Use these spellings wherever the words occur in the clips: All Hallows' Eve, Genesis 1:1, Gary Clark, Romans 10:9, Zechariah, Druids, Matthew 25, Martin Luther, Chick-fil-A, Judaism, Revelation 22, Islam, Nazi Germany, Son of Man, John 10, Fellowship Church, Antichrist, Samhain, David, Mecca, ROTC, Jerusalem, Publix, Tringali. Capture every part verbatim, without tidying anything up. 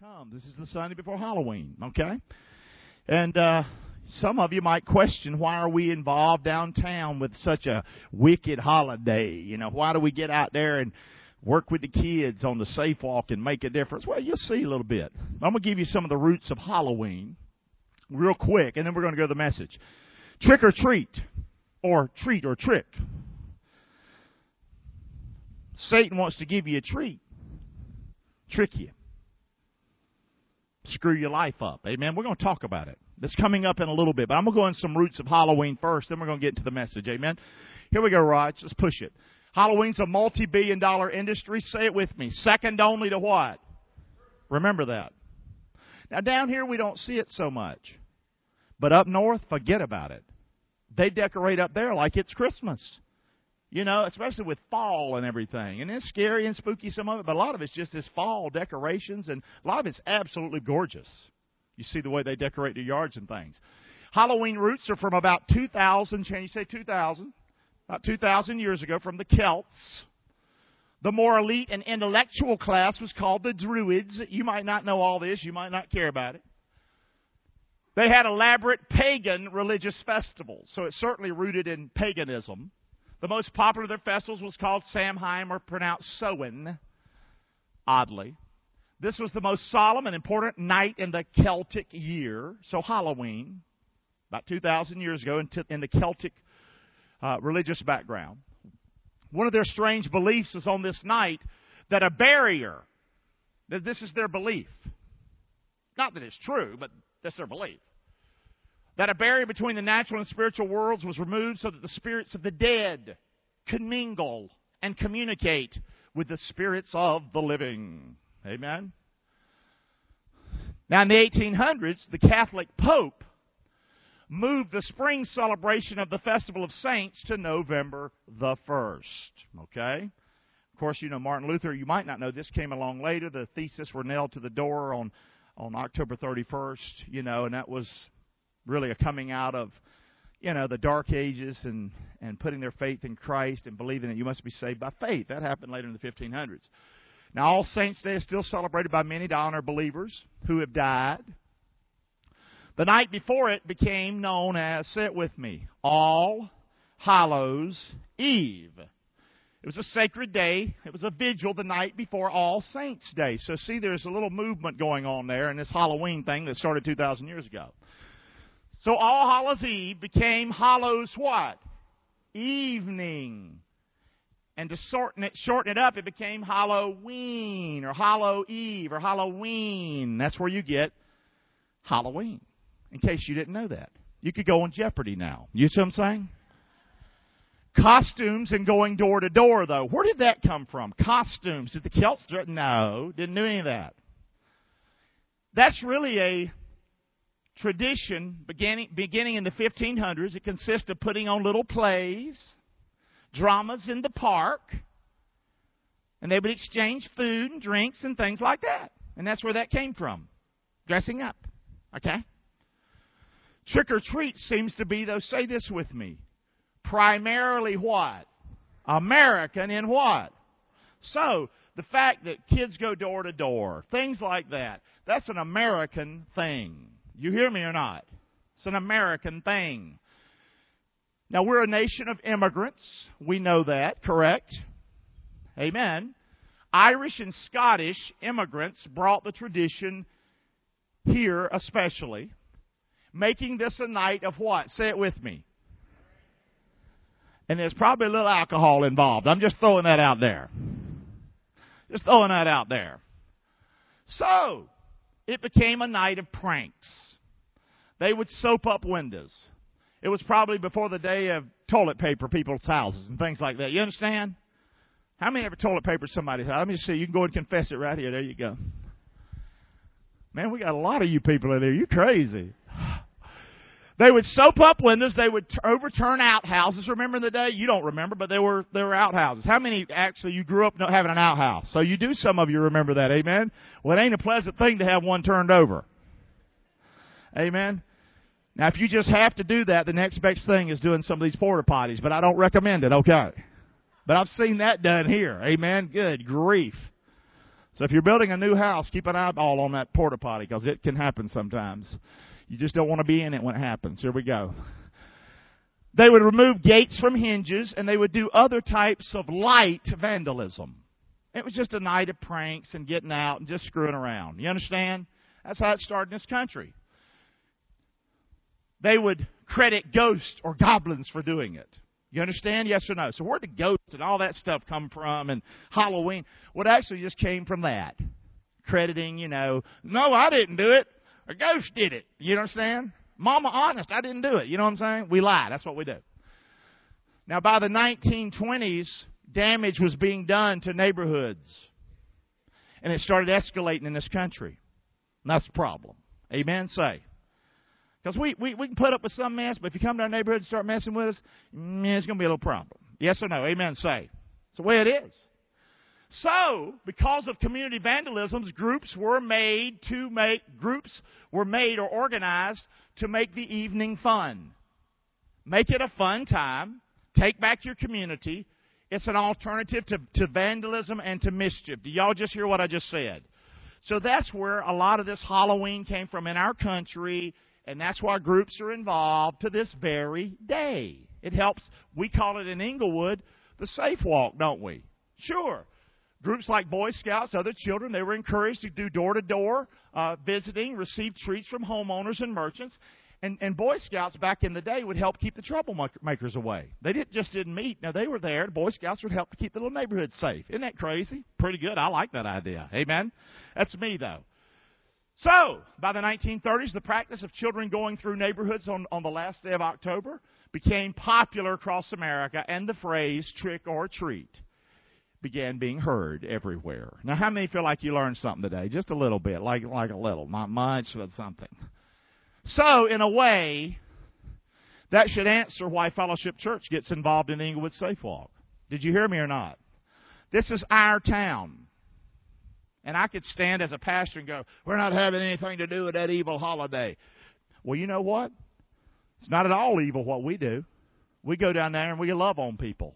Come. This is the Sunday before Halloween, okay? And uh, some of you might question, why are we involved downtown with such a wicked holiday? You know, why do we get out there and work with the kids on the safe walk and make a difference? Well, you'll see a little bit. I'm going to give you some of the roots of Halloween real quick, and then we're going to go to the message. Trick or treat, or treat or trick. Satan wants to give you a treat, trick you, screw your life up. Amen. We're going to talk about it. That's coming up in a little bit, but I'm going to go in some roots of Halloween first, then we're going to get into the message. Amen. Here we go, Raj. Let's push it. Halloween's a multi-billion dollar industry. Say it with me. Second only to what? Remember that. Now, down here, we don't see it so much. But up north, forget about it. They decorate up there like it's Christmas. You know, especially with fall and everything. And it's scary and spooky, some of it, but a lot of it's just this fall decorations, and a lot of it's absolutely gorgeous. You see the way they decorate their yards and things. Halloween roots are from about two thousand, can you say two thousand? About two thousand years ago, from the Celts. The more elite and intellectual class was called the Druids. You might not know all this. You might not care about it. They had elaborate pagan religious festivals, so it's certainly rooted in paganism. The most popular of their festivals was called Samhain, or pronounced Samhain, oddly. This was the most solemn and important night in the Celtic year. So Halloween, about two thousand years ago, in the Celtic uh, religious background. One of their strange beliefs was on this night that a barrier, that this is their belief. Not that it's true, but that's their belief. That a barrier between the natural and spiritual worlds was removed so that the spirits of the dead could mingle and communicate with the spirits of the living. Amen? Now, in the eighteen hundreds, the Catholic Pope moved the spring celebration of the Festival of Saints to November the first. Okay? Of course, you know Martin Luther. You might not know this. Came along later. The theses were nailed to the door on, on October thirty-first, you know, and that was really a coming out of, you know, the Dark Ages and, and putting their faith in Christ and believing that you must be saved by faith. That happened later in the fifteen hundreds. Now, All Saints' Day is still celebrated by many to honor believers who have died. The night before it became known as, say it with me, All Hallows' Eve. It was a sacred day. It was a vigil the night before All Saints' Day. So, see, there's a little movement going on there in this Halloween thing that started two thousand years ago. So All Hallows' Eve became Hallows what? Evening. And to shorten it, shorten it up, it became Halloween, or Hallow Eve, or Halloween. That's where you get Halloween, in case you didn't know that. You could go on Jeopardy now. You see what I'm saying? Costumes and going door to door, though. Where did that come from? Costumes. Did the Celts do it? No, didn't do any of that. That's really a tradition beginning, beginning in the fifteen hundreds. It consists of putting on little plays, dramas in the park, and they would exchange food and drinks and things like that. And that's where that came from, dressing up, okay? Trick or treat seems to be, though, say this with me, primarily what? American in what? So, the fact that kids go door to door, things like that, that's an American thing. You hear me or not? It's an American thing. Now, we're a nation of immigrants. We know that, correct? Amen. Irish and Scottish immigrants brought the tradition here especially, making this a night of what? Say it with me. And there's probably a little alcohol involved. I'm just throwing that out there. Just throwing that out there. So, it became a night of pranks. They would soap up windows. It was probably before the day of toilet paper people's houses and things like that. You understand? How many ever toilet paper somebody's house? Let me see. You can go and confess it right here. There you go. Man, we got a lot of you people in there. You're crazy. They would soap up windows. They would overturn outhouses. Remember the day? You don't remember, but they were they were outhouses. How many actually you grew up having an outhouse? So you do, some of you remember that, amen? Well, it ain't a pleasant thing to have one turned over. Amen? Now, if you just have to do that, the next best thing is doing some of these porta potties, but I don't recommend it, okay? But I've seen that done here, amen? Good grief. So if you're building a new house, keep an eyeball on that porta potty because it can happen sometimes. You just don't want to be in it when it happens. Here we go. They would remove gates from hinges, and they would do other types of light vandalism. It was just a night of pranks and getting out and just screwing around. You understand? That's how it started in this country. They would credit ghosts or goblins for doing it. You understand? Yes or no? So where did ghosts and all that stuff come from and Halloween? What actually just came from that? Crediting, you know, no, I didn't do it. A ghost did it. You understand? Mama, honest, I didn't do it. You know what I'm saying? We lie. That's what we do. Now, by the nineteen twenties, damage was being done to neighborhoods. And it started escalating in this country. And that's the problem. Amen? Say. Because we, we, we can put up with some mess, but if you come to our neighborhood and start messing with us, man, it's going to be a little problem. Yes or no? Amen? Say. It's the way it is. So, because of community vandalisms, groups were made to make, groups were made or organized to make the evening fun. Make it a fun time. Take back your community. It's an alternative to, to vandalism and to mischief. Do y'all just hear what I just said? So that's where a lot of this Halloween came from in our country, and that's why groups are involved to this very day. It helps. We call it in Englewood the safe walk, don't we? Sure. Groups like Boy Scouts, other children, they were encouraged to do door-to-door uh, visiting, receive treats from homeowners and merchants. And, and Boy Scouts back in the day would help keep the troublemakers away. They didn't, just didn't meet. Now, they were there. The Boy Scouts would help to keep the little neighborhood safe. Isn't that crazy? Pretty good. I like that idea. Amen? That's me, though. So, by the nineteen thirties, the practice of children going through neighborhoods on, on the last day of October became popular across America, and the phrase trick or treat began being heard everywhere. Now, how many feel like you learned something today? Just a little bit, like like a little, not much, but something. So, in a way, that should answer why Fellowship Church gets involved in the Englewood Safe Walk. Did you hear me or not? This is our town. And I could stand as a pastor and go, we're not having anything to do with that evil holiday. Well, you know what? It's not at all evil what we do. We go down there and we love on people.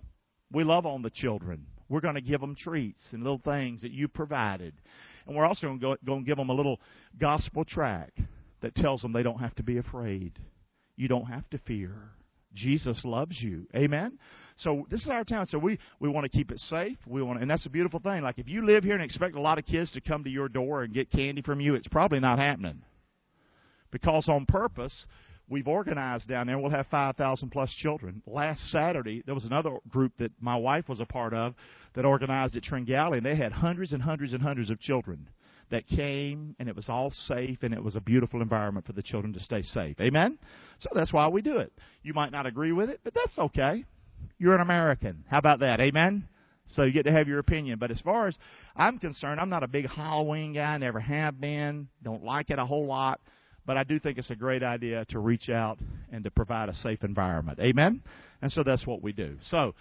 We love on the children. We're going to give them treats and little things that you provided. And we're also going to, go, going to give them a little gospel tract that tells them they don't have to be afraid. You don't have to fear. Jesus loves you. Amen? So this is our town. So we, we want to keep it safe. We want to, and that's a beautiful thing. Like if you live here and expect a lot of kids to come to your door and get candy from you, it's probably not happening. Because on purpose, we've organized down there. We'll have five thousand plus children. Last Saturday, there was another group that my wife was a part of that organized at Tringali, and they had hundreds and hundreds and hundreds of children that came, and it was all safe, and it was a beautiful environment for the children to stay safe. Amen? So that's why we do it. You might not agree with it, but that's okay. You're an American. How about that? Amen? So you get to have your opinion. But as far as I'm concerned, I'm not a big Halloween guy. Never have been. Don't like it a whole lot. But I do think it's a great idea to reach out and to provide a safe environment. Amen? And so that's what we do. So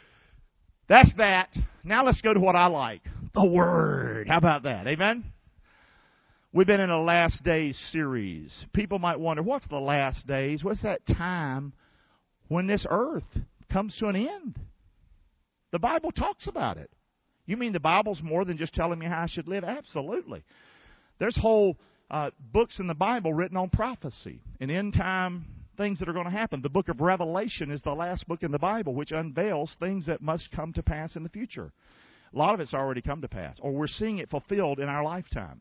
that's that. Now let's go to what I like, the Word. How about that? Amen? We've been in a last days series. People might wonder, what's the last days? What's that time when this earth comes to an end? The Bible talks about it. You mean the Bible's more than just telling me how I should live? Absolutely. There's whole... Uh, books in the Bible written on prophecy and end time things that are going to happen. The book of Revelation is the last book in the Bible which unveils things that must come to pass in the future. A lot of it's already come to pass, or we're seeing it fulfilled in our lifetime.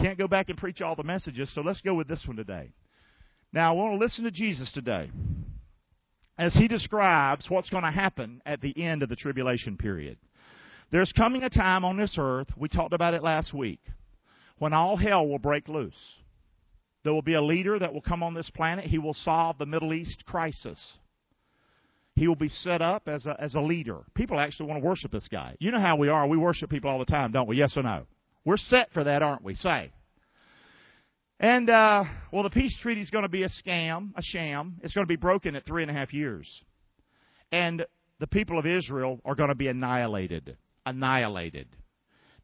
Can't go back and preach all the messages, so let's go with this one today. Now, I want to listen to Jesus today as he describes what's going to happen at the end of the tribulation period. There's coming a time on this earth, we talked about it last week, when all hell will break loose. There will be a leader that will come on this planet. He will solve the Middle East crisis. He will be set up as a, as a leader. People actually want to worship this guy. You know how we are. We worship people all the time, don't we? Yes or no? We're set for that, aren't we? Say. And, uh, well, the peace treaty is going to be a scam, a sham. It's going to be broken at three and a half years. And the people of Israel are going to be annihilated. Annihilated.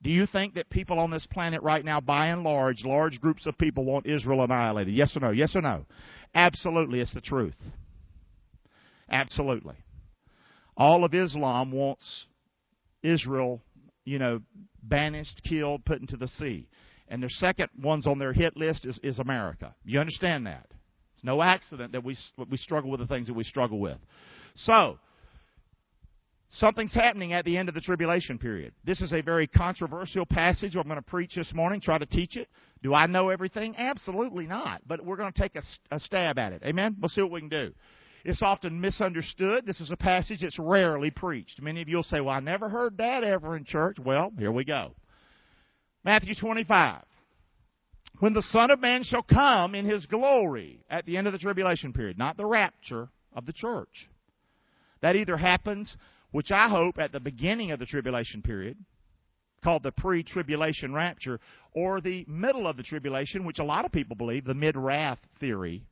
Do you think that people on this planet right now, by and large, large groups of people want Israel annihilated? Yes or no? Yes or no? Absolutely, it's the truth. Absolutely. All of Islam wants Israel you know, banished, killed, put into the sea. And the second ones on their hit list is, is America. You understand that? It's no accident that we we struggle with the things that we struggle with. So, something's happening at the end of the tribulation period. This is a very controversial passage. I'm going to preach this morning, try to teach it. Do I know everything? Absolutely not. But we're going to take a, a stab at it. Amen? We'll see what we can do. It's often misunderstood. This is a passage that's rarely preached. Many of you will say, well, I never heard that ever in church. Well, here we go. Matthew twenty-five. When the Son of Man shall come in His glory at the end of the tribulation period, not the rapture of the church. That either happens, which I hope, at the beginning of the tribulation period, called the pre-tribulation rapture, or the middle of the tribulation, which a lot of people believe, the mid-wrath theory.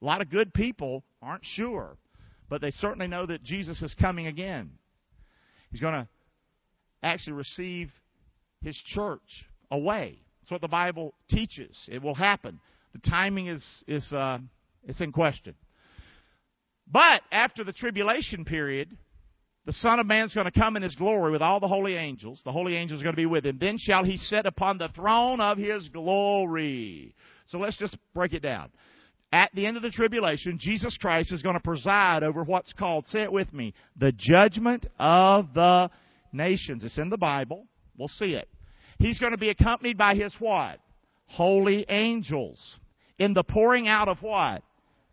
A lot of good people aren't sure, but they certainly know that Jesus is coming again. He's going to actually receive His church away. That's what the Bible teaches. It will happen. The timing is, is uh, it's in question. But after the tribulation period, the Son of Man is going to come in His glory with all the holy angels. The holy angels are going to be with Him. Then shall He sit upon the throne of His glory. So let's just break it down. At the end of the tribulation, Jesus Christ is going to preside over what's called, say it with me, the judgment of the nations. It's in the Bible. We'll see it. He's going to be accompanied by His what? Holy angels. In the pouring out of what?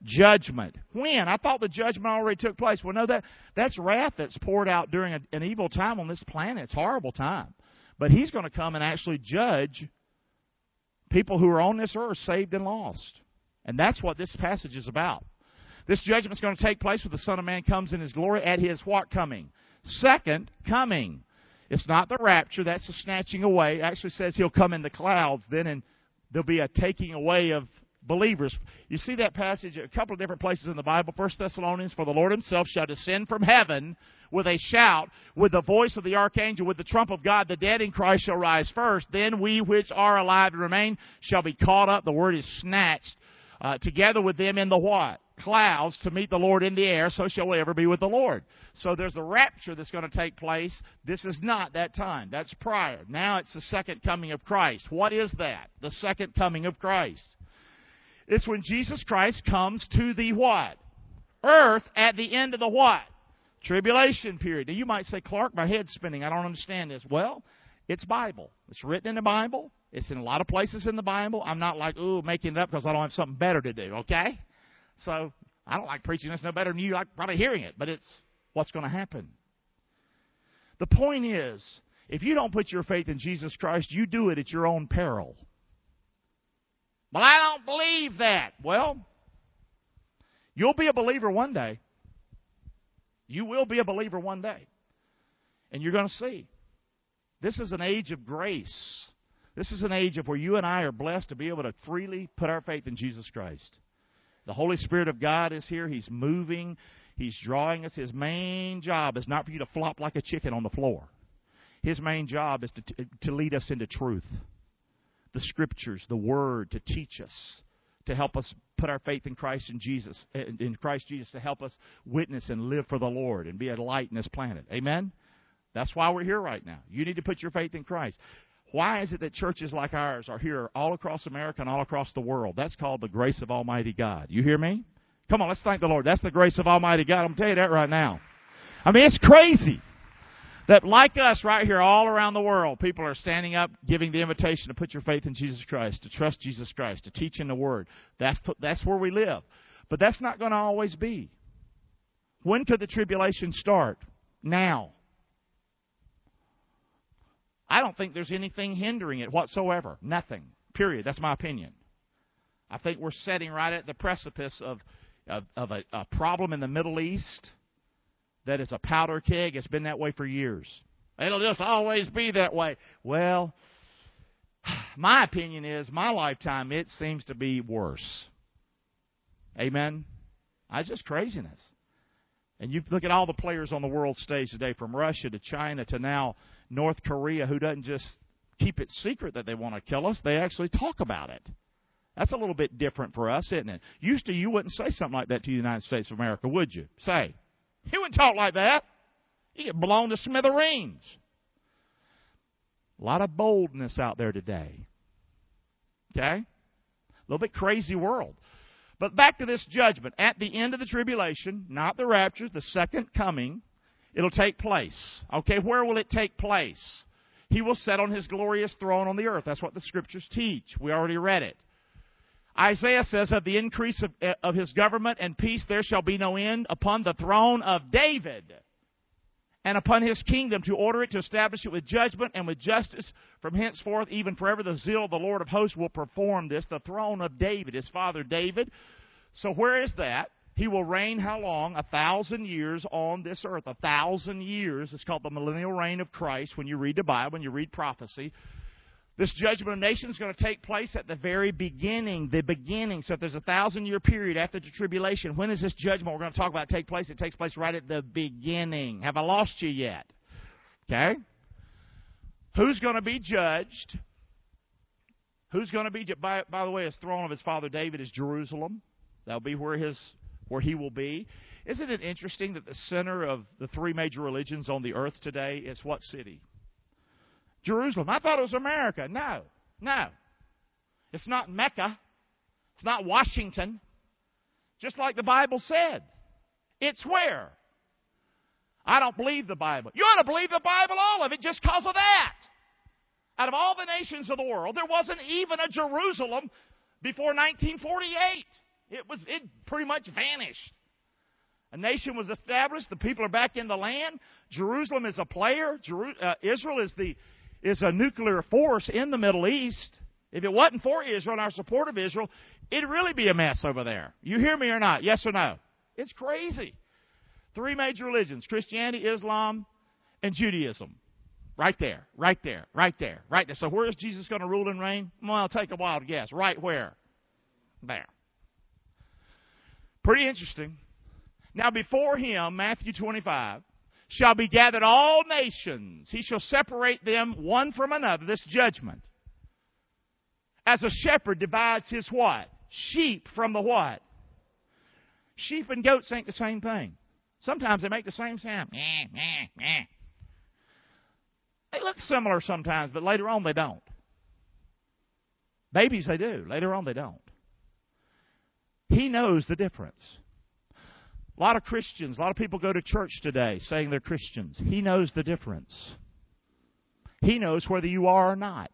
Judgment. When? I thought the judgment already took place. Well, no, that, that's wrath that's poured out during a, an evil time on this planet. It's a horrible time. But He's going to come and actually judge people who are on this earth, saved and lost. And that's what this passage is about. This judgment is going to take place when the Son of Man comes in His glory at His what coming? Second coming. It's not the rapture. That's a snatching away. It actually says He'll come in the clouds then, and there'll be a taking away of believers. You see that passage a couple of different places in the Bible. First Thessalonians, for the Lord Himself shall descend from heaven with a shout, with the voice of the archangel, with the trump of God. The dead in Christ shall rise first. Then we which are alive and remain shall be caught up. The word is snatched. Uh, together with them in the what? Clouds to meet the Lord in the air, so shall we ever be with the Lord. So there's a rapture that's going to take place. This is not that time. That's prior. Now it's the second coming of Christ. What is that? The second coming of Christ. It's when Jesus Christ comes to the what? Earth at the end of the what? Tribulation period. Now you might say, Clark, my head's spinning. I don't understand this. Well, it's Bible. It's written in the Bible. It's in a lot of places in the Bible. I'm not like, ooh, making it up because I don't have something better to do, okay? So I don't like preaching this no better than you. I like probably hearing it, but it's what's going to happen. The point is, if you don't put your faith in Jesus Christ, you do it at your own peril. But I don't believe that. Well, you'll be a believer one day. You will be a believer one day. And you're going to see. This is an age of grace. This is an age of where you and I are blessed to be able to freely put our faith in Jesus Christ. The Holy Spirit of God is here. He's moving. He's drawing us. His main job is not for you to flop like a chicken on the floor. His main job is to, to lead us into truth. The Scriptures, the Word, to teach us, to help us put our faith in Christ and Jesus, in Christ Jesus, to help us witness and live for the Lord and be a light in this planet. Amen? That's why we're here right now. You need to put your faith in Christ. Why is it that churches like ours are here all across America and all across the world? That's called the grace of Almighty God. You hear me? Come on, let's thank the Lord. That's the grace of Almighty God. I'm telling you that right now. I mean, it's crazy that like us right here all around the world, people are standing up, giving the invitation to put your faith in Jesus Christ, to trust Jesus Christ, to teach in the Word. That's, that's where we live. But that's not going to always be. When could the tribulation start? Now. I don't think there's anything hindering it whatsoever. Nothing. Period. That's my opinion. I think we're sitting right at the precipice of, of, of a, a problem in the Middle East that is a powder keg. It's been that way for years. It'll just always be that way. Well, my opinion is, my lifetime, it seems to be worse. Amen? It's just craziness. And you look at all the players on the world stage today, from Russia to China to now North Korea, who doesn't just keep it secret that they want to kill us. They actually talk about it. That's a little bit different for us, isn't it? Used to, you wouldn't say something like that to the United States of America, would you? Say, you wouldn't talk like that. You get blown to smithereens. A lot of boldness out there today. Okay? A little bit crazy world. But back to this judgment. At the end of the tribulation, not the rapture, the second coming, it'll take place. Okay, where will it take place? He will sit on his glorious throne on the earth. That's what the Scriptures teach. We already read it. Isaiah says, of the increase of, of his government and peace there shall be no end upon the throne of David and upon his kingdom, to order it, to establish it with judgment and with justice from henceforth, even forever. The zeal of the Lord of hosts will perform this. The throne of David, his father David. So where is that? He will reign how long? A thousand years on this earth. A thousand years. It's called the millennial reign of Christ when you read the Bible, when you read prophecy. This judgment of nations is going to take place at the very beginning. The beginning. So if there's a thousand-year period after the tribulation, when is this judgment we're going to talk about take place? It takes place right at the beginning. Have I lost you yet? Okay? Who's going to be judged? Who's going to be judged? By, by the way, his throne of his father David is Jerusalem. That'll be where his... where he will be. Isn't it interesting that the center of the three major religions on the earth today is what city? Jerusalem. I thought it was America. No, no. It's not Mecca. It's not Washington. Just like the Bible said. It's where? I don't believe the Bible. You ought to believe the Bible, all of it, just because of that. Out of all the nations of the world, there wasn't even a Jerusalem before nineteen forty-eight. It was it pretty much vanished. A nation was established. The people are back in the land. Jerusalem is a player. Jeru- uh, Israel is the is a nuclear force in the Middle East. If it wasn't for Israel and our support of Israel, it'd really be a mess over there. You hear me or not? Yes or no? It's crazy. Three major religions: Christianity, Islam, and Judaism. Right there, right there, right there, right there. So where is Jesus going to rule and reign? Well, I'll take a wild guess. Right where? There. Pretty interesting. Now before him, Matthew twenty-five, shall be gathered all nations. He shall separate them one from another, this judgment. As a shepherd divides his what? Sheep from the what? Sheep and goats ain't the same thing. Sometimes they make the same sound. They look similar sometimes, but later on they don't. Babies they do. Later on they don't. He knows the difference. A lot of Christians, a lot of people go to church today saying they're Christians. He knows the difference. He knows whether you are or not.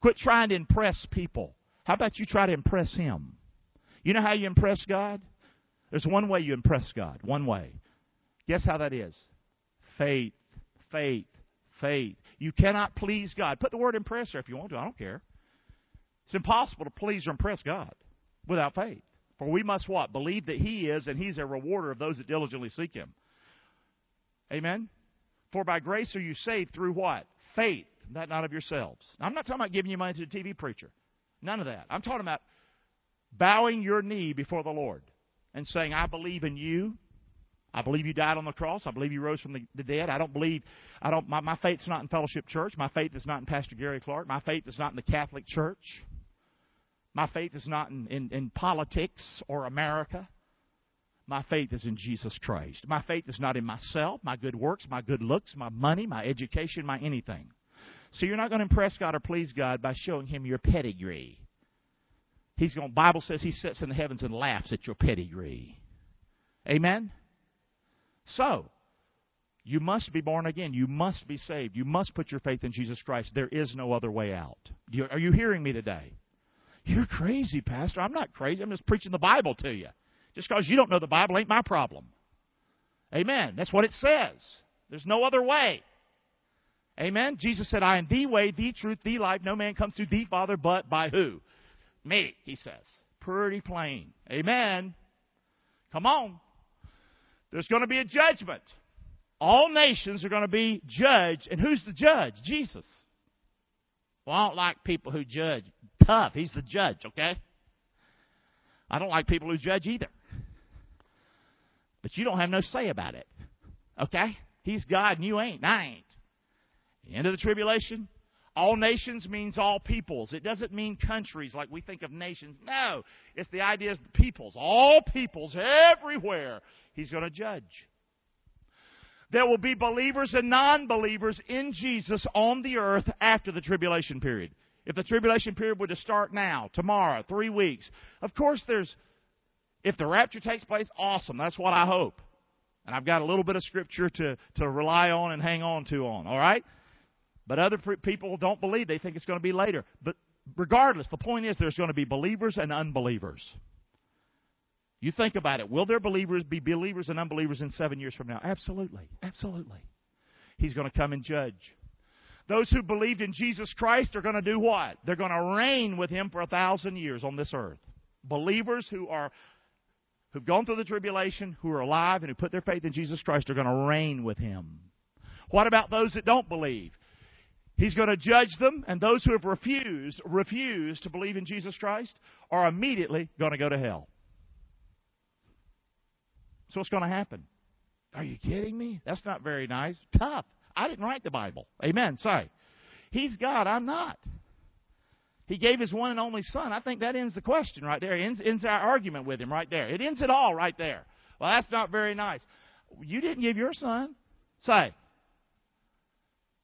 Quit trying to impress people. How about you try to impress Him? You know how you impress God? There's one way you impress God. One way. Guess how that is? Faith. Faith. Faith. You cannot please God. Put the word impress there if you want to. I don't care. It's impossible to please or impress God without faith. For we must what? Believe that He is, and He's a rewarder of those that diligently seek Him. Amen? For by grace are you saved through what? Faith, that not of yourselves. Now, I'm not talking about giving you money to the T V preacher. None of that. I'm talking about bowing your knee before the Lord and saying, I believe in you. I believe you died on the cross. I believe you rose from the, the dead. I don't believe, I don't, my, my faith's not in Fellowship Church. My faith is not in Pastor Gary Clark. My faith is not in the Catholic Church. My faith is not in, in, in politics or America. My faith is in Jesus Christ. My faith is not in myself, my good works, my good looks, my money, my education, my anything. So you're not going to impress God or please God by showing Him your pedigree. He's going. Bible says He sits in the heavens and laughs at your pedigree. Amen? So, you must be born again. You must be saved. You must put your faith in Jesus Christ. There is no other way out. Are you hearing me today? You're crazy, Pastor. I'm not crazy. I'm just preaching the Bible to you. Just because you don't know the Bible ain't my problem. Amen. That's what it says. There's no other way. Amen. Jesus said, I am the way, the truth, the life. No man comes to the Father but by who? Me, He says. Pretty plain. Amen. Come on. There's going to be a judgment. All nations are going to be judged. And who's the judge? Jesus. Well, I don't like people who judge. Tough. He's the judge, okay? I don't like people who judge either. But you don't have no say about it, okay? He's God and you ain't, and I ain't. The end of the tribulation, all nations means all peoples. It doesn't mean countries like we think of nations. No, it's the idea of peoples. All peoples everywhere. He's going to judge. There will be believers and non-believers in Jesus on the earth after the tribulation period. If the tribulation period were to start now, tomorrow, three weeks, of course there's, if the rapture takes place, awesome. That's what I hope. And I've got a little bit of scripture to, to rely on and hang on to on, all right? But other pre- people don't believe. They think it's going to be later. But regardless, the point is there's going to be believers and unbelievers. You think about it. Will there believers be believers and unbelievers in seven years from now? Absolutely. Absolutely. He's going to come and judge. Those who believed in Jesus Christ are going to do what? They're going to reign with Him for a thousand years on this earth. Believers who are... who've gone through the tribulation, who are alive, and who put their faith in Jesus Christ are going to reign with Him. What about those that don't believe? He's going to judge them, and those who have refused, refused to believe in Jesus Christ are immediately going to go to hell. So what's going to happen? Are you kidding me? That's not very nice. Tough. I didn't write the Bible. Amen. Say, He's God. I'm not. He gave His one and only Son. I think that ends the question right there. It ends, ends our argument with Him right there. It ends it all right there. Well, that's not very nice. You didn't give your Son. Say.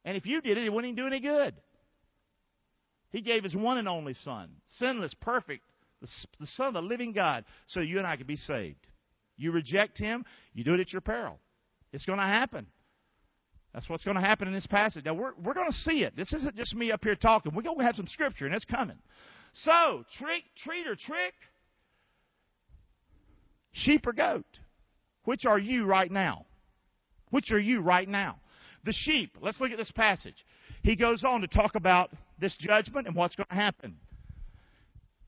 And if you did it, it wouldn't even do any good. He gave His one and only Son. Sinless, perfect, the, the Son of the living God, so you and I could be saved. You reject Him, you do it at your peril. It's going to happen. That's what's going to happen in this passage. Now, we're, we're going to see it. This isn't just me up here talking. We're going to have some Scripture, and it's coming. So, trick, treat or trick, sheep or goat, which are you right now? Which are you right now? The sheep. Let's look at this passage. He goes on to talk about this judgment and what's going to happen.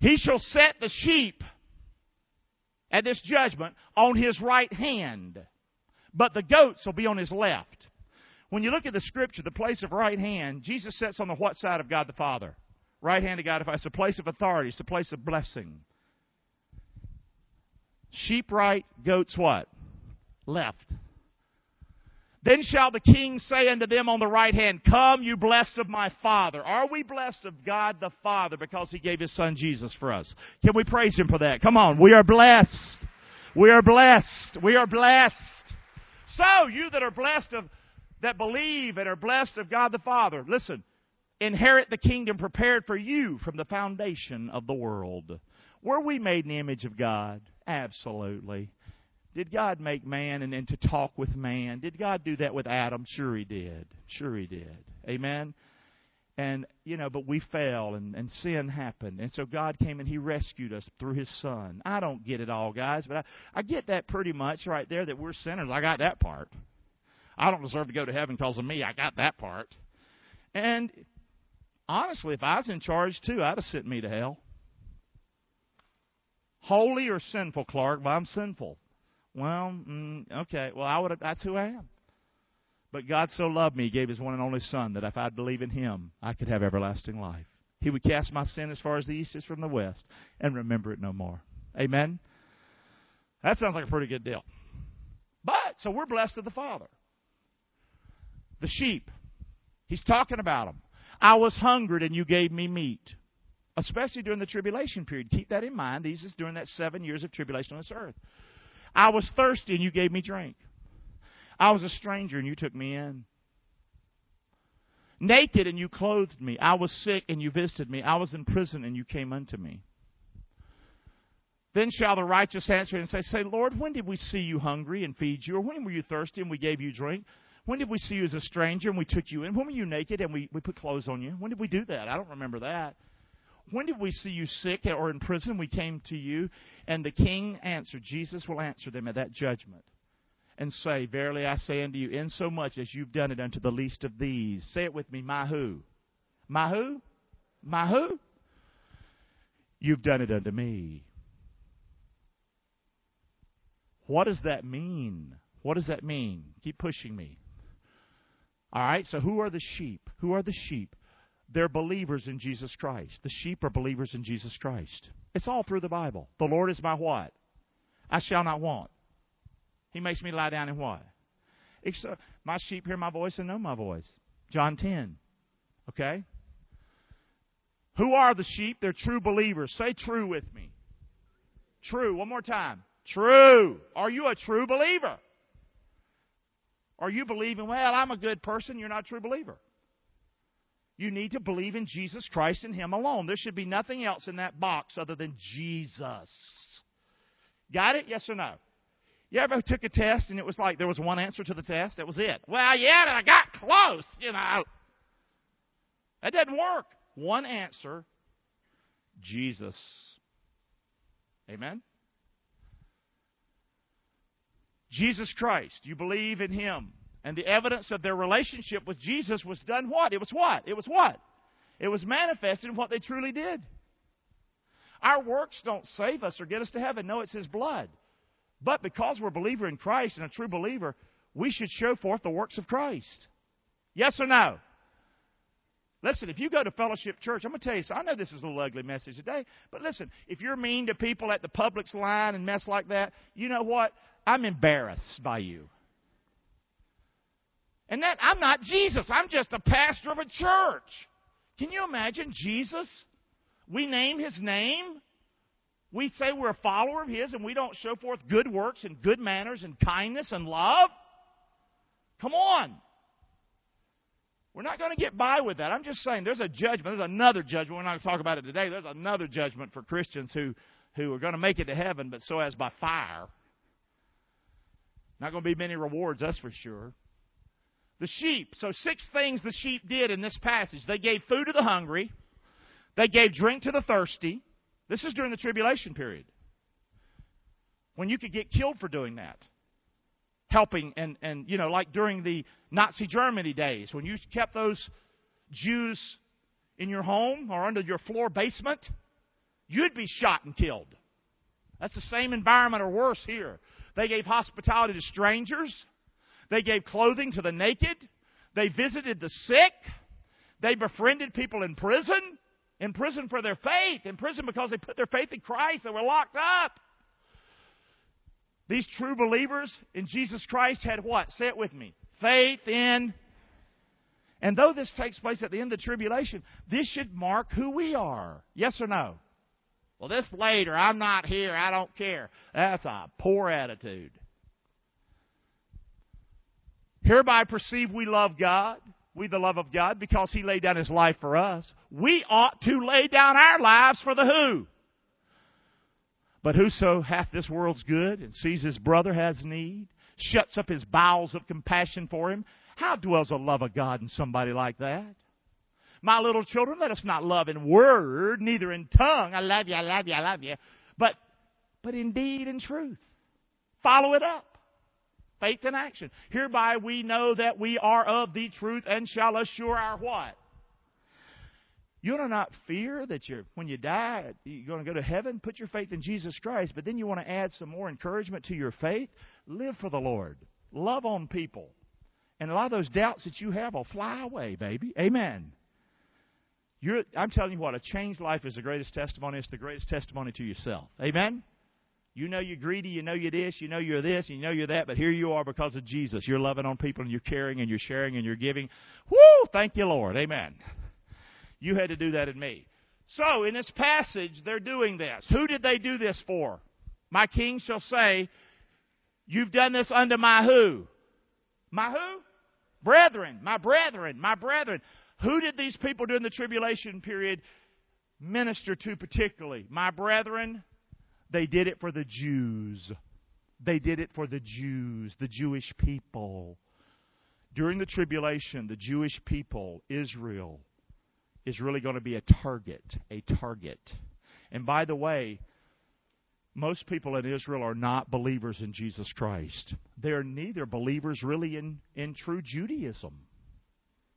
He shall set the sheep at this judgment on His right hand, but the goats will be on His left. When you look at the Scripture, the place of right hand, Jesus sits on the what side of God the Father? Right hand of God the Father. It's a place of authority. It's a place of blessing. Sheep right, goats what? Left. Then shall the King say unto them on the right hand, Come, you blessed of my Father. Are we blessed of God the Father because He gave His Son Jesus for us? Can we praise Him for that? Come on. We are blessed. We are blessed. We are blessed. So, you that are blessed of that believe and are blessed of God the Father. Listen, inherit the kingdom prepared for you from the foundation of the world. Were we made in the image of God? Absolutely. Did God make man and then to talk with man? Did God do that with Adam? Sure He did. Sure He did. Amen? And, you know, but we fell and, and sin happened. And so God came and He rescued us through His Son. I don't get it all, guys, but I, I get that pretty much right there that we're sinners. I got that part. I don't deserve to go to heaven because of me. I got that part. And honestly, if I was in charge too, I'd have sent me to hell. Holy or sinful, Clark? Well, I'm sinful. Well, mm, okay. Well, I would have, that's who I am. But God so loved me, He gave His one and only Son, that if I believe in Him, I could have everlasting life. He would cast my sin as far as the east is from the west and remember it no more. Amen? That sounds like a pretty good deal. But, so we're blessed of the Father. The sheep. He's talking about them. I was hungered and you gave me meat. Especially during the tribulation period. Keep that in mind. These is during that seven years of tribulation on this earth. I was thirsty and you gave me drink. I was a stranger and you took me in. Naked and you clothed me. I was sick and you visited me. I was in prison and you came unto me. Then shall the righteous answer and say, Say, Lord, when did we see you hungry and feed you? Or when were you thirsty and we gave you drink? When did we see you as a stranger and we took you in? When were you naked and we, we put clothes on you? When did we do that? I don't remember that. When did we see you sick or in prison? We came to you. And the King answered. Jesus will answer them at that judgment and say, Verily I say unto you, insomuch as you've done it unto the least of these. Say it with me, my who? My who? My who? You've done it unto me. What does that mean? What does that mean? Keep pushing me. All right, so who are the sheep? Who are the sheep? They're believers in Jesus Christ. The sheep are believers in Jesus Christ. It's all through the Bible. The Lord is my what? I shall not want. He makes me lie down in what? My sheep hear my voice and know my voice. John ten. Okay? Who are the sheep? They're true believers. Say true with me. True. One more time. True. Are you a true believer? Or you believing, well, I'm a good person, you're not a true believer. You need to believe in Jesus Christ and Him alone. There should be nothing else in that box other than Jesus. Got it? Yes or no? You ever took a test and it was like there was one answer to the test? That was it. Well, yeah, I got close, you know. That doesn't work. One answer, Jesus. Amen? Jesus Christ, you believe in Him. And the evidence of their relationship with Jesus was done what? It was what? It was what? It was manifested in what they truly did. Our works don't save us or get us to heaven. No, it's His blood. But because we're a believer in Christ and a true believer, we should show forth the works of Christ. Yes or no? Listen, if you go to Fellowship Church, I'm going to tell you something. I know this is a little ugly message today, but listen, if you're mean to people at the Publix line and mess like that, you know what? I'm embarrassed by you. And that I'm not Jesus. I'm just a pastor of a church. Can you imagine Jesus? We name His name. We say we're a follower of His, and we don't show forth good works and good manners and kindness and love? Come on. We're not going to get by with that. I'm just saying there's a judgment. There's another judgment. We're not going to talk about it today. There's another judgment for Christians who, who are going to make it to heaven, but so as by fire. Not going to be many rewards, that's for sure. The sheep. So six things the sheep did in this passage. They gave food to the hungry. They gave drink to the thirsty. This is during the tribulation period, when you could get killed for doing that. Helping and, and, you know, like during the Nazi Germany days, when you kept those Jews in your home or under your floor basement, you'd be shot and killed. That's the same environment or worse here. They gave hospitality to strangers. They gave clothing to the naked. They visited the sick. They befriended people in prison. In prison for their faith. In prison because they put their faith in Christ. They were locked up. These true believers in Jesus Christ had what? Say it with me. Faith in. And though this takes place at the end of the tribulation, this should mark who we are. Yes or no? Well, this later, I'm not here, I don't care. That's a poor attitude. Hereby perceive we love God, we the love of God, because He laid down His life for us. We ought to lay down our lives for the who? But whoso hath this world's good and sees his brother has need, shuts up his bowels of compassion for him, how dwells the love of God in somebody like that? My little children, let us not love in word, neither in tongue. I love you, I love you, I love you. But, but in deed and truth. Follow it up. Faith in action. Hereby we know that we are of the truth and shall assure our what? You do not fear that you're, when you die, you're going to go to heaven. Put your faith in Jesus Christ. But then you want to add some more encouragement to your faith. Live for the Lord. Love on people. And a lot of those doubts that you have will fly away, baby. Amen. You're, I'm telling you what, a changed life is the greatest testimony. It's the greatest testimony to yourself. Amen? You know you're greedy, you know you're this, you know you're this, you know you're that, but here you are because of Jesus. You're loving on people, and you're caring, and you're sharing, and you're giving. Woo! Thank you, Lord. Amen. You had to do that in me. So, in this passage, they're doing this. Who did they do this for? My king shall say, you've done this unto my who? My who? Brethren, my brethren, my brethren. Who did these people during the tribulation period minister to particularly? My brethren, they did it for the Jews. They did it for the Jews, the Jewish people. During the tribulation, the Jewish people, Israel, is really going to be a target, a target. And by the way, most people in Israel are not believers in Jesus Christ. They're neither believers really in, in true Judaism.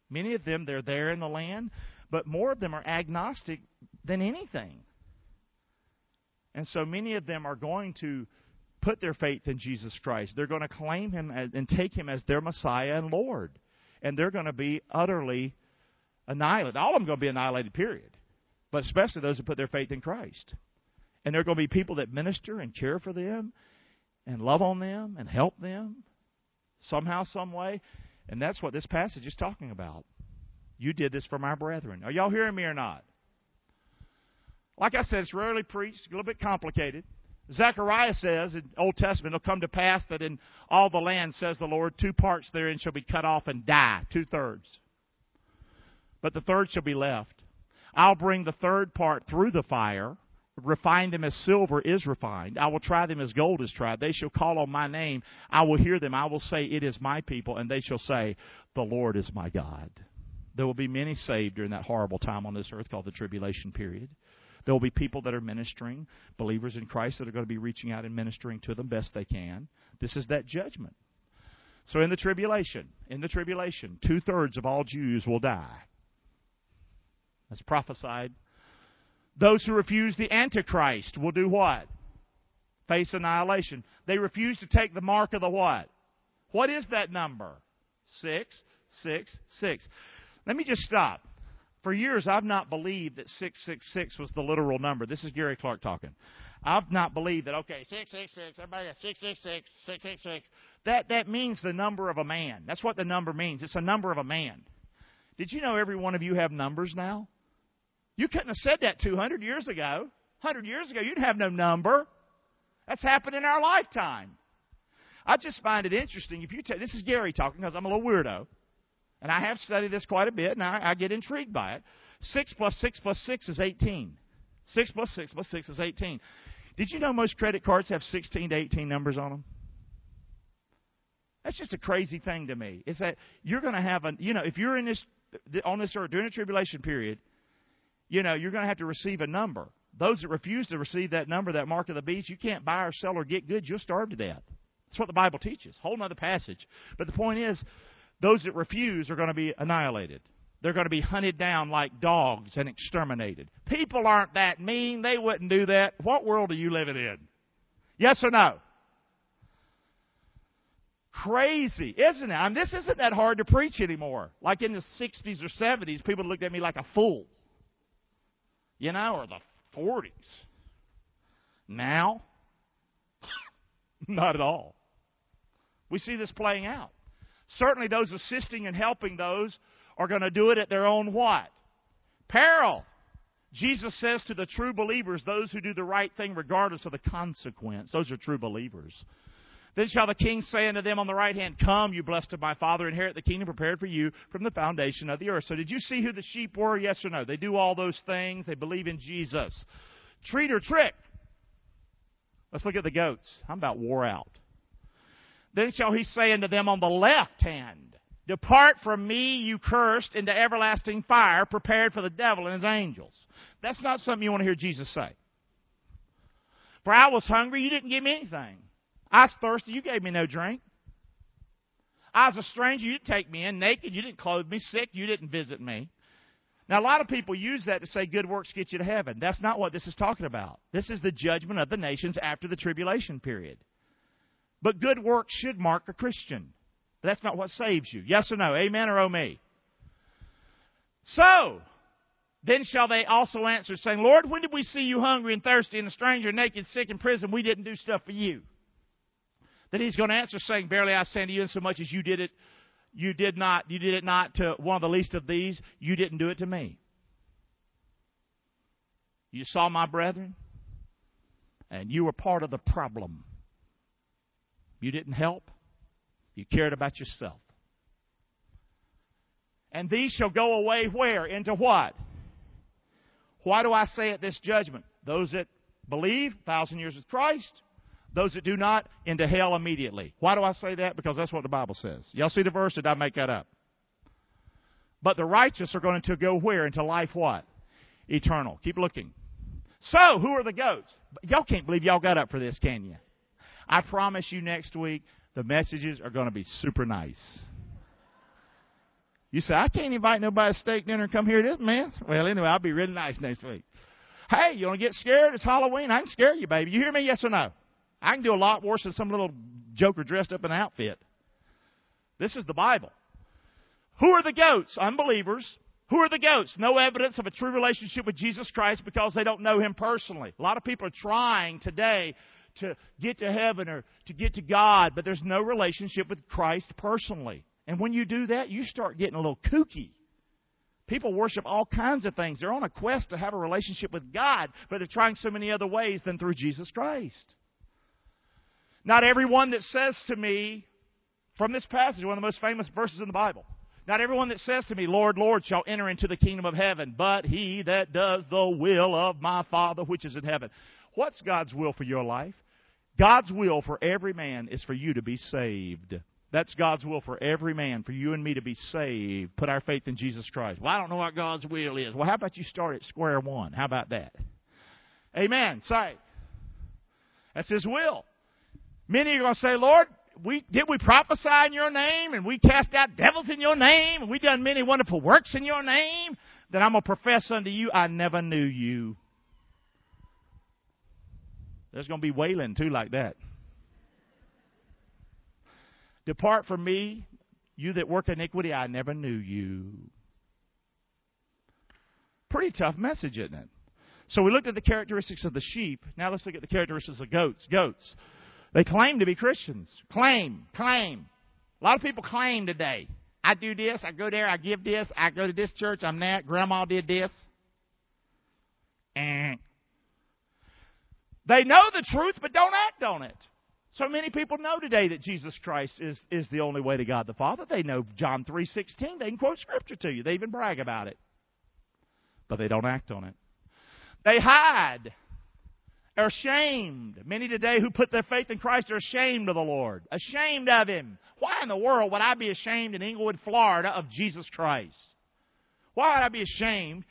Many of them, they're there in the land, but more of them are agnostic than anything. And so many of them are going to put their faith in Jesus Christ. They're going to claim Him as, and take Him as their Messiah and Lord. And they're going to be utterly annihilated. All of them are going to be annihilated, period. But especially those who put their faith in Christ. And there are going to be people that minister and care for them and love on them and help them somehow, some way. And that's what this passage is talking about. You did this for my brethren. Are y'all hearing me or not? Like I said, it's rarely preached, a little bit complicated. Zechariah says in the Old Testament, it'll come to pass that in all the land, says the Lord, two parts therein shall be cut off and die, two-thirds. But the third shall be left. I'll bring the third part through the fire, refine them as silver is refined. I will try them as gold is tried. They shall call on my name. I will hear them. I will say, it is my people. And they shall say, the Lord is my God. There will be many saved during that horrible time on this earth called the tribulation period. There will be people that are ministering, believers in Christ that are going to be reaching out and ministering to them best they can. This is that judgment. So in the tribulation, in the tribulation, two-thirds of all Jews will die. That's prophesied. Those who refuse the Antichrist will do what? Face annihilation. They refuse to take the mark of the what? What is that number? Six, six, six. Let me just stop. For years, I've not believed that six six six was the literal number. This is Gary Clark talking. I've not believed that, okay, six six six, everybody got six six six, six six six. That, that means the number of a man. That's what the number means. It's a number of a man. Did you know every one of you have numbers now? You couldn't have said that two hundred years ago. one hundred years ago, you'd have no number. That's happened in our lifetime. I just find it interesting. If you t- This is Gary talking because I'm a little weirdo. And I have studied this quite a bit, and I, I get intrigued by it. Six plus six plus six is eighteen. Six plus six plus six is eighteen. Did you know most credit cards have sixteen to eighteen numbers on them? That's just a crazy thing to me. It's that you're going to have a, you know, if you're in this on this earth during the tribulation period, you know, you're going to have to receive a number. Those that refuse to receive that number, that mark of the beast, you can't buy or sell or get goods. You'll starve to death. That's what the Bible teaches. Whole other passage. But the point is, those that refuse are going to be annihilated. They're going to be hunted down like dogs and exterminated. People aren't that mean. They wouldn't do that. What world are you living in? Yes or no? Crazy, isn't it? I mean, this isn't that hard to preach anymore. Like in the sixties or seventies, people looked at me like a fool. You know, or the forties. Now, not at all. We see this playing out. Certainly those assisting and helping those are going to do it at their own what? Peril. Jesus says to the true believers, those who do the right thing regardless of the consequence. Those are true believers. Then shall the king say unto them on the right hand, come, you blessed of my Father, inherit the kingdom prepared for you from the foundation of the earth. So did you see who the sheep were? Yes or no? They do all those things. They believe in Jesus. Treat or trick. Let's look at the goats. I'm about wore out. Then shall he say unto them on the left hand, depart from me, you cursed, into everlasting fire, prepared for the devil and his angels. That's not something you want to hear Jesus say. For I was hungry, you didn't give me anything. I was thirsty, you gave me no drink. I was a stranger, you didn't take me in. Naked, you didn't clothe me. Sick, you didn't visit me. Now, a lot of people use that to say good works get you to heaven. That's not what this is talking about. This is the judgment of the nations after the tribulation period. But good works should mark a Christian. But that's not what saves you. Yes or no? Amen or oh me? So, then shall they also answer, saying, Lord, when did we see you hungry and thirsty and a stranger, naked, sick, in prison? We didn't do stuff for you. Then he's going to answer, saying, verily I say unto you, insomuch as you did it, you did not, you did it not to one of the least of these, you didn't do it to me. You saw my brethren, and you were part of the problem. You didn't help. You cared about yourself. And these shall go away where? Into what? Why do I say at this judgment? Those that believe, thousand years with Christ. Those that do not, into hell immediately. Why do I say that? Because that's what the Bible says. Y'all see the verse? Did I make that up? But the righteous are going to go where? Into life what? Eternal. Keep looking. So, who are the goats? Y'all can't believe y'all got up for this, can you? I promise you next week, the messages are going to be super nice. You say, I can't invite nobody to steak dinner and come here this, man. Well, anyway, I'll be really nice next week. Hey, you want to get scared? It's Halloween. I can scare you, baby. You hear me? Yes or no? I can do a lot worse than some little joker dressed up in an outfit. This is the Bible. Who are the goats? Unbelievers. Who are the goats? No evidence of a true relationship with Jesus Christ because they don't know Him personally. A lot of people are trying today to get to heaven or to get to God, but there's no relationship with Christ personally. And when you do that, you start getting a little kooky. People worship all kinds of things. They're on a quest to have a relationship with God, but they're trying so many other ways than through Jesus Christ. Not everyone that says to me, from this passage, one of the most famous verses in the Bible, not everyone that says to me, Lord, Lord, shall enter into the kingdom of heaven, but he that does the will of my Father which is in heaven. What's God's will for your life? God's will for every man is for you to be saved. That's God's will for every man, for you and me to be saved. Put our faith in Jesus Christ. Well, I don't know what God's will is. Well, how about you start at square one? How about that? Amen. Say, that's His will. Many are going to say, Lord, we did we prophesy in your name, and we cast out devils in your name, and we done many wonderful works in your name? Then I'm going to profess unto you, I never knew you. There's going to be wailing, too, like that. Depart from me, you that work iniquity, I never knew you. Pretty tough message, isn't it? So we looked at the characteristics of the sheep. Now let's look at the characteristics of goats. Goats. They claim to be Christians. Claim. Claim. A lot of people claim today. I do this. I go there. I give this. I go to this church. I'm that. Grandma did this. And they know the truth, but don't act on it. So many people know today that Jesus Christ is, is the only way to God the Father. They know John three sixteen. They can quote Scripture to you. They even brag about it. But they don't act on it. They hide. They're ashamed. Many today who put their faith in Christ are ashamed of the Lord. Ashamed of Him. Why in the world would I be ashamed in Englewood, Florida, of Jesus Christ? Why would I be ashamed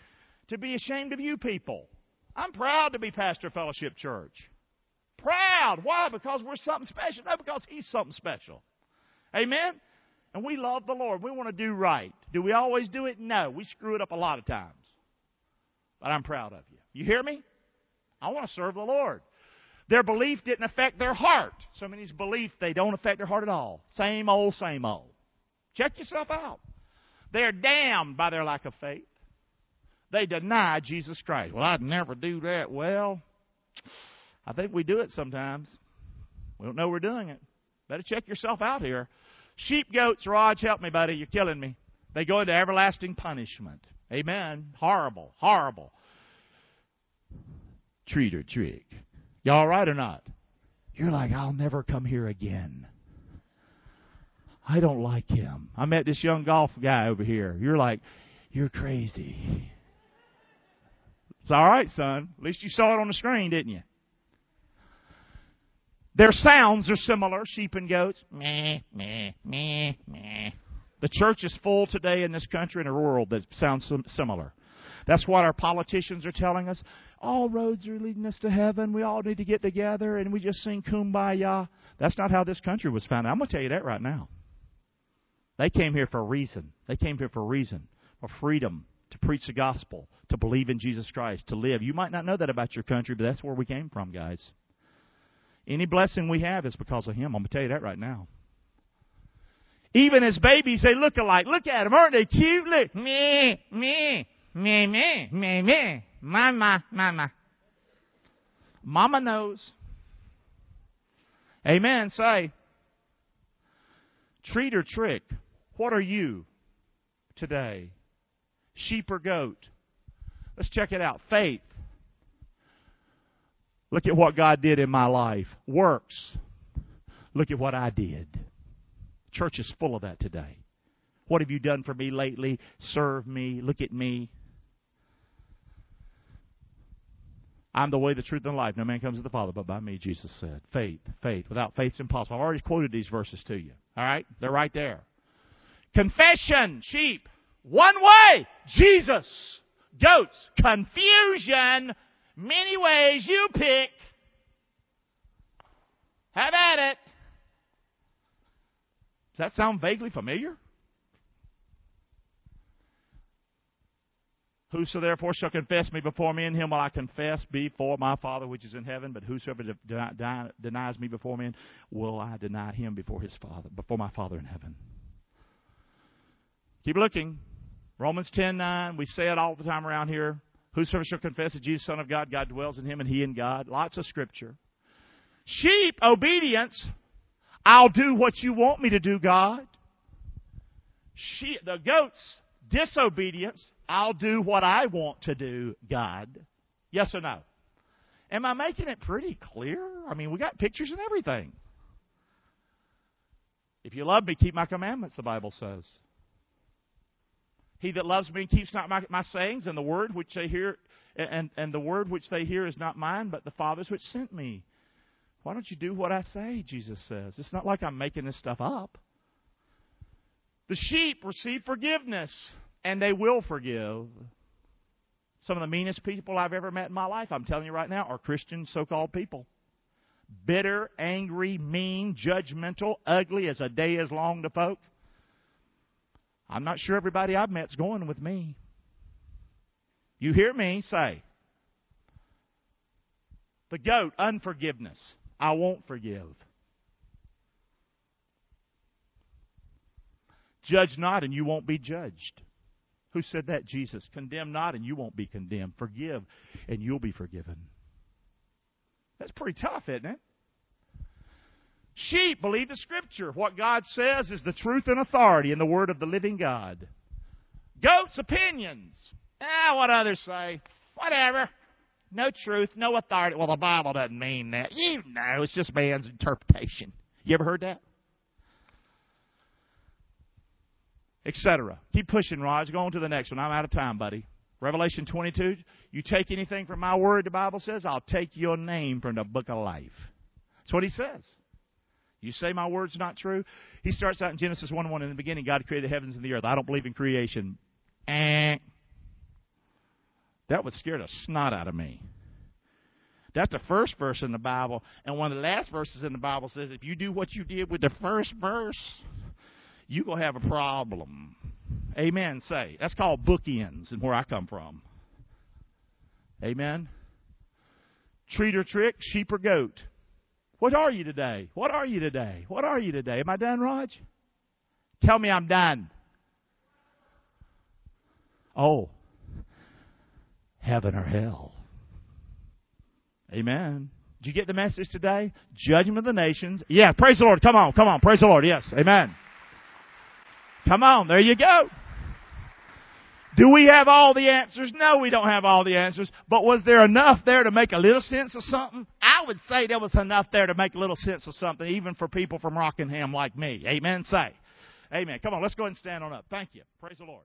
to be ashamed of you people? I'm proud to be pastor of Fellowship Church. Proud. Why? Because we're something special. No, because He's something special. Amen? And we love the Lord. We want to do right. Do we always do it? No. We screw it up a lot of times. But I'm proud of you. You hear me? I want to serve the Lord. Their belief didn't affect their heart. So many's belief, they don't affect their heart at all. Same old, same old. Check yourself out. They're damned by their lack of faith. They deny Jesus Christ. Well, I'd never do that. Well, I think we do it sometimes. We don't know we're doing it. Better check yourself out here. Sheep, goats, Raj, help me, buddy. You're killing me. They go into everlasting punishment. Amen. Horrible, horrible. Treat or trick. Y'all all right or not? You're like, I'll never come here again. I don't like him. I met this young golf guy over here. You're like, you're crazy. It's all right, son. At least you saw it on the screen, didn't you? Their sounds are similar, sheep and goats. Meh, meh, meh, meh. The church is full today in this country and a world that sounds similar. That's what our politicians are telling us. All roads are leading us to heaven. We all need to get together, and we just sing Kumbaya. That's not how this country was founded. I'm going to tell you that right now. They came here for a reason. They came here for a reason, for freedom, to preach the gospel, to believe in Jesus Christ, to live. You might not know that about your country, but that's where we came from, guys. Any blessing we have is because of Him. I'm going to tell you that right now. Even as babies, they look alike. Look at them. Aren't they cute? Look. Meh, meh. Me, me, me, me, mama, mama. Mama knows. Amen. Say, treat or trick. What are you today? Sheep or goat? Let's check it out. Faith. Look at what God did in my life. Works. Look at what I did. Church is full of that today. What have you done for me lately? Serve me. Look at me. I'm the way, the truth, and life. No man comes to the Father but by me, Jesus said. Faith, faith. Without faith, it's impossible. I've already quoted these verses to you. All right? They're right there. Confession, sheep. One way, Jesus. Goats. Confusion. Many ways you pick. Have at it. Does that sound vaguely familiar? Whoso therefore shall confess me before men, him will I confess before my Father which is in heaven. But whosoever de- de- denies me before men, will I deny him before his Father, before my Father in heaven. Keep looking. Romans ten nine. We say it all the time around here. Whosoever shall confess that Jesus, Son of God, God dwells in him and he in God. Lots of Scripture. Sheep, obedience. I'll do what you want me to do, God. She- the goats, disobedience. I'll do what I want to do, God. Yes or no? Am I making it pretty clear? I mean, we got pictures and everything. If you love me, keep my commandments, the Bible says. He that loves me keeps not my, my sayings, and the word which they hear and, and the word which they hear is not mine, but the Father's which sent me. Why don't you do what I say, Jesus says. It's not like I'm making this stuff up. The sheep receive forgiveness, and they will forgive. Some of the meanest people I've ever met in my life, I'm telling you right now, are Christian so-called people. Bitter, angry, mean, judgmental, ugly as a day is long to folk. I'm not sure everybody I've met's going with me. You hear me say, the goat, unforgiveness. I won't forgive. Judge not and you won't be judged. Who said that? Jesus. Condemn not and you won't be condemned. Forgive and you'll be forgiven. That's pretty tough, isn't it? Sheep believe the Scripture. What God says is the truth and authority in the Word of the living God. Goats' opinions. Ah, what others say. Whatever. No truth, no authority. Well, the Bible doesn't mean that. You know, it's just man's interpretation. You ever heard that? Etc. Keep pushing, Raj. Go on to the next one. I'm out of time, buddy. Revelation twenty-two. You take anything from my word, the Bible says, I'll take your name from the book of life. That's what he says. You say my word's not true. He starts out in Genesis one one. In the beginning, God created the heavens and the earth. I don't believe in creation. Eh. That would scare the snot out of me. That's the first verse in the Bible. And one of the last verses in the Bible says, if you do what you did with the first verse, you're going to have a problem. Amen, say. That's called bookends and where I come from. Amen. Treat or trick, sheep or goat. What are you today? What are you today? What are you today? Am I done, Raj? Tell me I'm done. Oh. Heaven or hell. Amen. Did you get the message today? Judgment of the nations. Yeah, praise the Lord. Come on, come on. Praise the Lord. Yes, amen. Come on, there you go. Do we have all the answers? No, we don't have all the answers. But was there enough there to make a little sense of something? I would say there was enough there to make a little sense of something, even for people from Rockingham like me. Amen, say. Amen. Come on, let's go ahead and stand on up. Thank you. Praise the Lord.